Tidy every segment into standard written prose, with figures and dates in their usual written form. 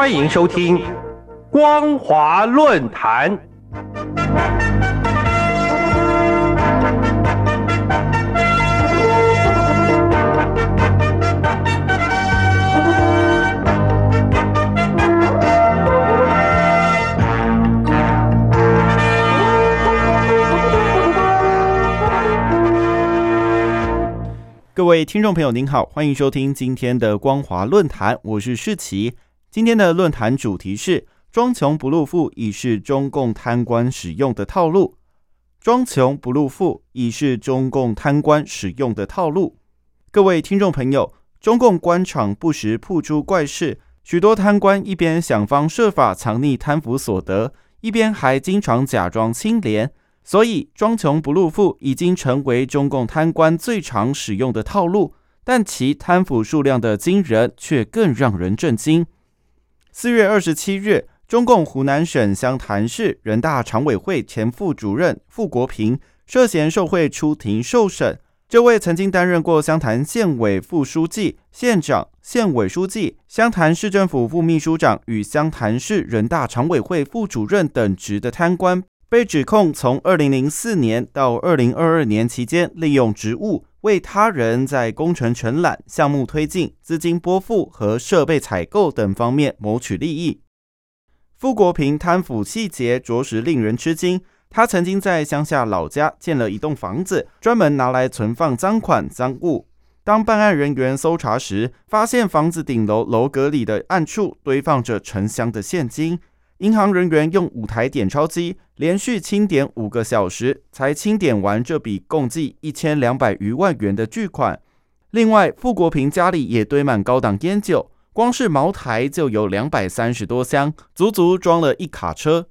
欢迎收听光华论坛。各位听众朋友您好，欢迎收听今天的光华论坛，我是世奇。今天的论坛主题是装穷不入富已是中共贪官使用的套路。装穷不入富已是中共贪官使用的套路。各位听众朋友，中共官场不时曝出怪事，许多贪官一边想方设法藏匿贪腐所得，一边还经常假装清廉，所以装穷不入富已经成为中共贪官最常使用的套路，但其贪腐数量的惊人却更让人震惊。4月27日，中共湖南省湘潭市人大常委会前副主任傅国平涉嫌受贿出庭受审。这位曾经担任过湘潭县委副书记、县长、县委书记、湘潭市政府副秘书长与湘潭市人大常委会副主任等职的贪官，被指控从2004年到2022年期间，利用职务为他人在工程承揽、项目推进、资金拨付和设备采购等方面谋取利益。傅国平贪腐细节着实令人吃惊。他曾经在乡下老家建了一栋房子，专门拿来存放赃款赃物。当办案人员搜查时，发现房子顶楼楼阁里的暗处堆放着成箱的现金。银行人员用5台点钞机连续清点5个小时，才清点完这笔共计1200余万元的巨款。另外，傅国平家里也堆满高档烟酒，光是茅台就有230多箱，足足装了1卡车。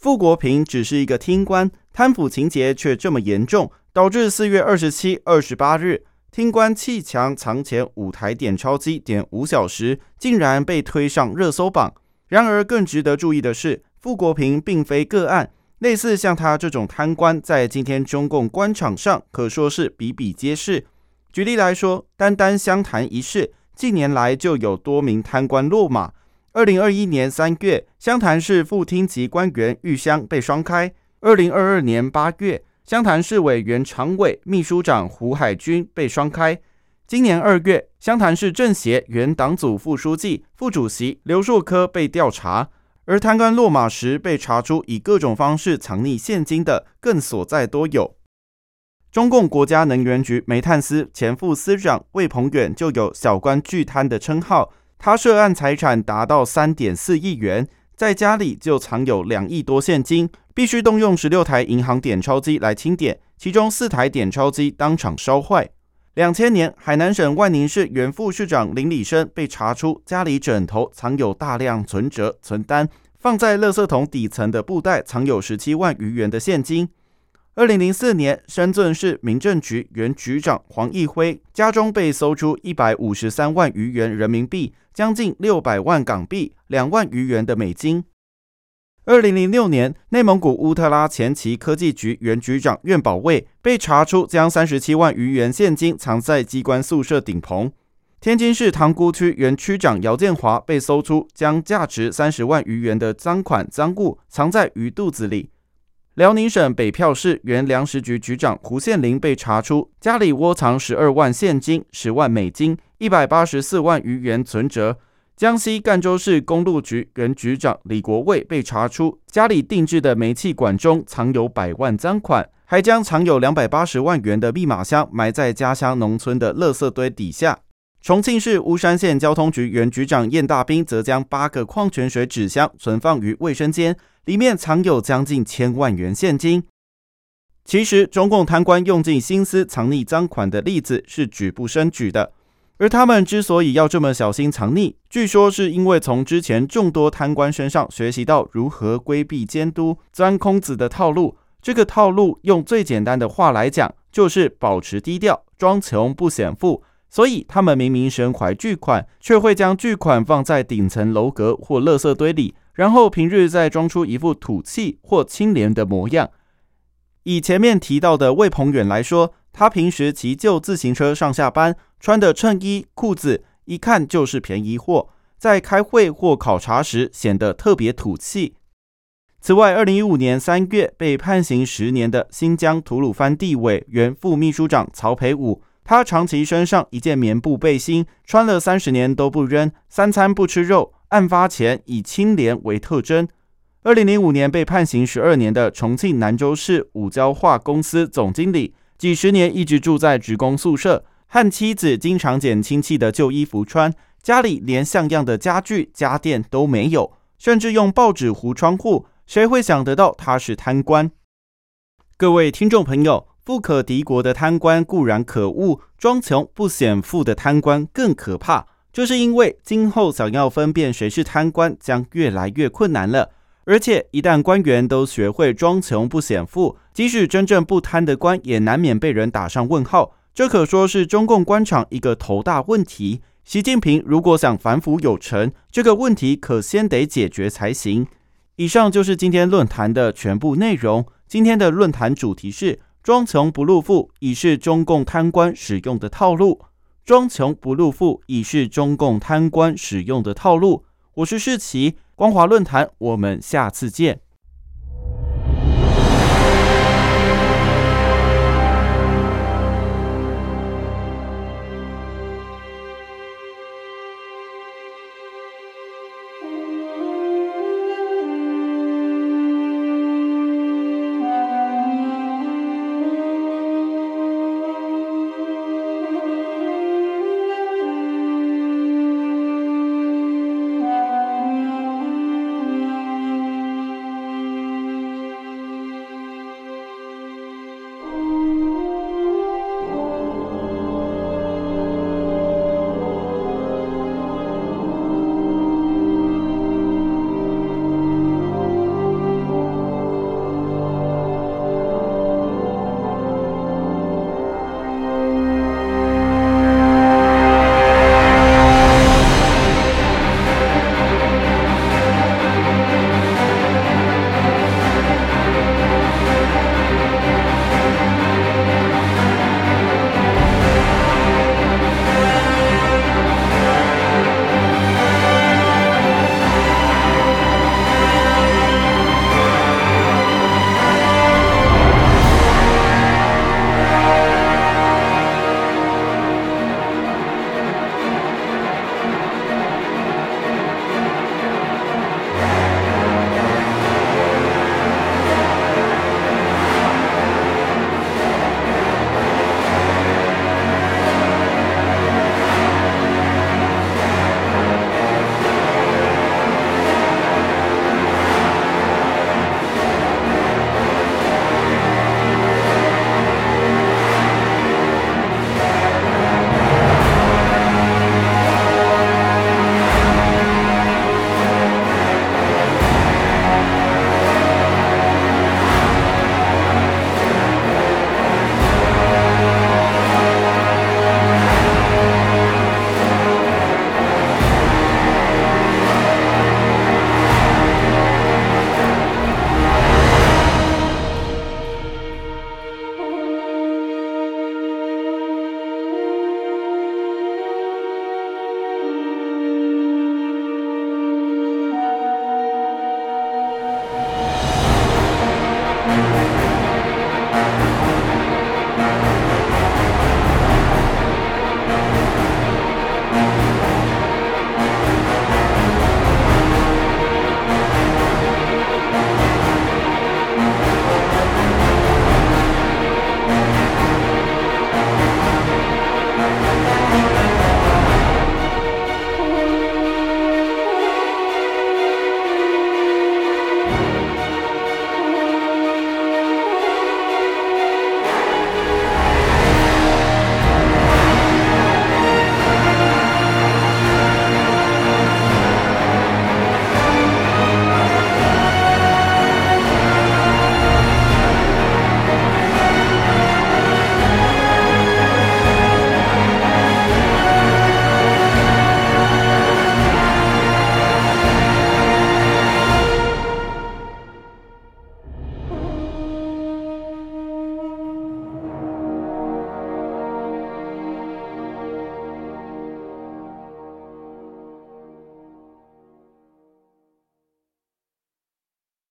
傅国平只是一个厅官，贪腐情节却这么严重，导致4月27、28日厅官砌墙藏钱5台点钞机点5小时，竟然被推上热搜榜。然而更值得注意的是，傅国平并非个案，类似像他这种贪官在今天中共官场上可说是比比皆是。举例来说，单单湘潭一事，近年来就有多名贪官落马。2021年3月，湘潭市副厅级官员玉香被双开。2022年8月，湘潭市委原常委、秘书长胡海军被双开。今年2月，湘潭市政协原党组副书记、副主席刘硕科被调查，而贪官落马时被查出以各种方式藏匿现金的，更所在多有。中共国家能源局煤炭司前副司长魏鹏远就有“小官巨贪”的称号，他涉案财产达到 3.4 亿元，在家里就藏有2亿多现金，必须动用16台银行点钞机来清点，其中4台点钞机当场烧坏。2000年，海南省万宁市原副市长林礼生被查出家里枕头藏有大量存折、存单，放在垃圾桶底层的布袋藏有17万余元的现金。2004年，深圳市民政局原局长黄毅辉家中被搜出153万余元人民币，将近600万港币，2万余元的美金。2006年，内蒙古乌特拉前旗科技局原局长苑保卫被查出将37万余元现金藏在机关宿舍顶棚。天津市塘沽区原区长姚建华被搜出将价值30万余元的赃款赃物藏在鱼肚子里。辽宁省北票市原粮食局局长胡宪林被查出家里窝藏12万现金、10万美金、184万余元存折。江西赣州市公路局原局长李国卫被查出家里定制的煤气管中藏有100万赃款，还将藏有280万元的密码箱埋在家乡农村的垃圾堆底下。重庆市巫山县交通局原局长燕大兵则将8个矿泉水纸箱存放于卫生间，里面藏有将近1000万元现金。其实中共贪官用尽心思藏匿赃款的例子是举不胜举的，而他们之所以要这么小心藏匿，据说是因为从之前众多贪官身上学习到如何规避监督、钻空子的套路。这个套路用最简单的话来讲，就是保持低调，装穷不显富。所以他们明明身怀巨款，却会将巨款放在顶层楼阁或垃圾堆里，然后平日再装出一副土气或清廉的模样。以前面提到的魏鹏远来说，他平时骑旧自行车上下班，穿的衬衣、裤子一看就是便宜货。在开会或考察时显得特别土气。此外，2015年3月被判刑10年的新疆吐鲁番地委原副秘书长曹培武，他长期身上一件棉布背心，穿了30年都不扔，3餐不吃肉，案发前以清廉为特征。2005年被判刑12年的重庆南州市五交化公司总经理，几十年一直住在职工宿舍，和妻子经常捡亲戚的旧衣服穿，家里连像样的家具家电都没有，甚至用报纸糊窗户，谁会想得到他是贪官？各位听众朋友，富可敌国的贪官固然可恶，装穷不显富的贪官更可怕，这是因为今后想要分辨谁是贪官将越来越困难了。而且一旦官员都学会装穷不显富，即使真正不贪的官也难免被人打上问号，这可说是中共官场一个头大问题。习近平如果想反腐有成，这个问题可先得解决才行。以上就是今天论坛的全部内容。今天的论坛主题是装穷不入富已是中共贪官使用的套路，装穷不入富已是中共贪官使用的套路。我是世奇，光华论坛，我们下次见。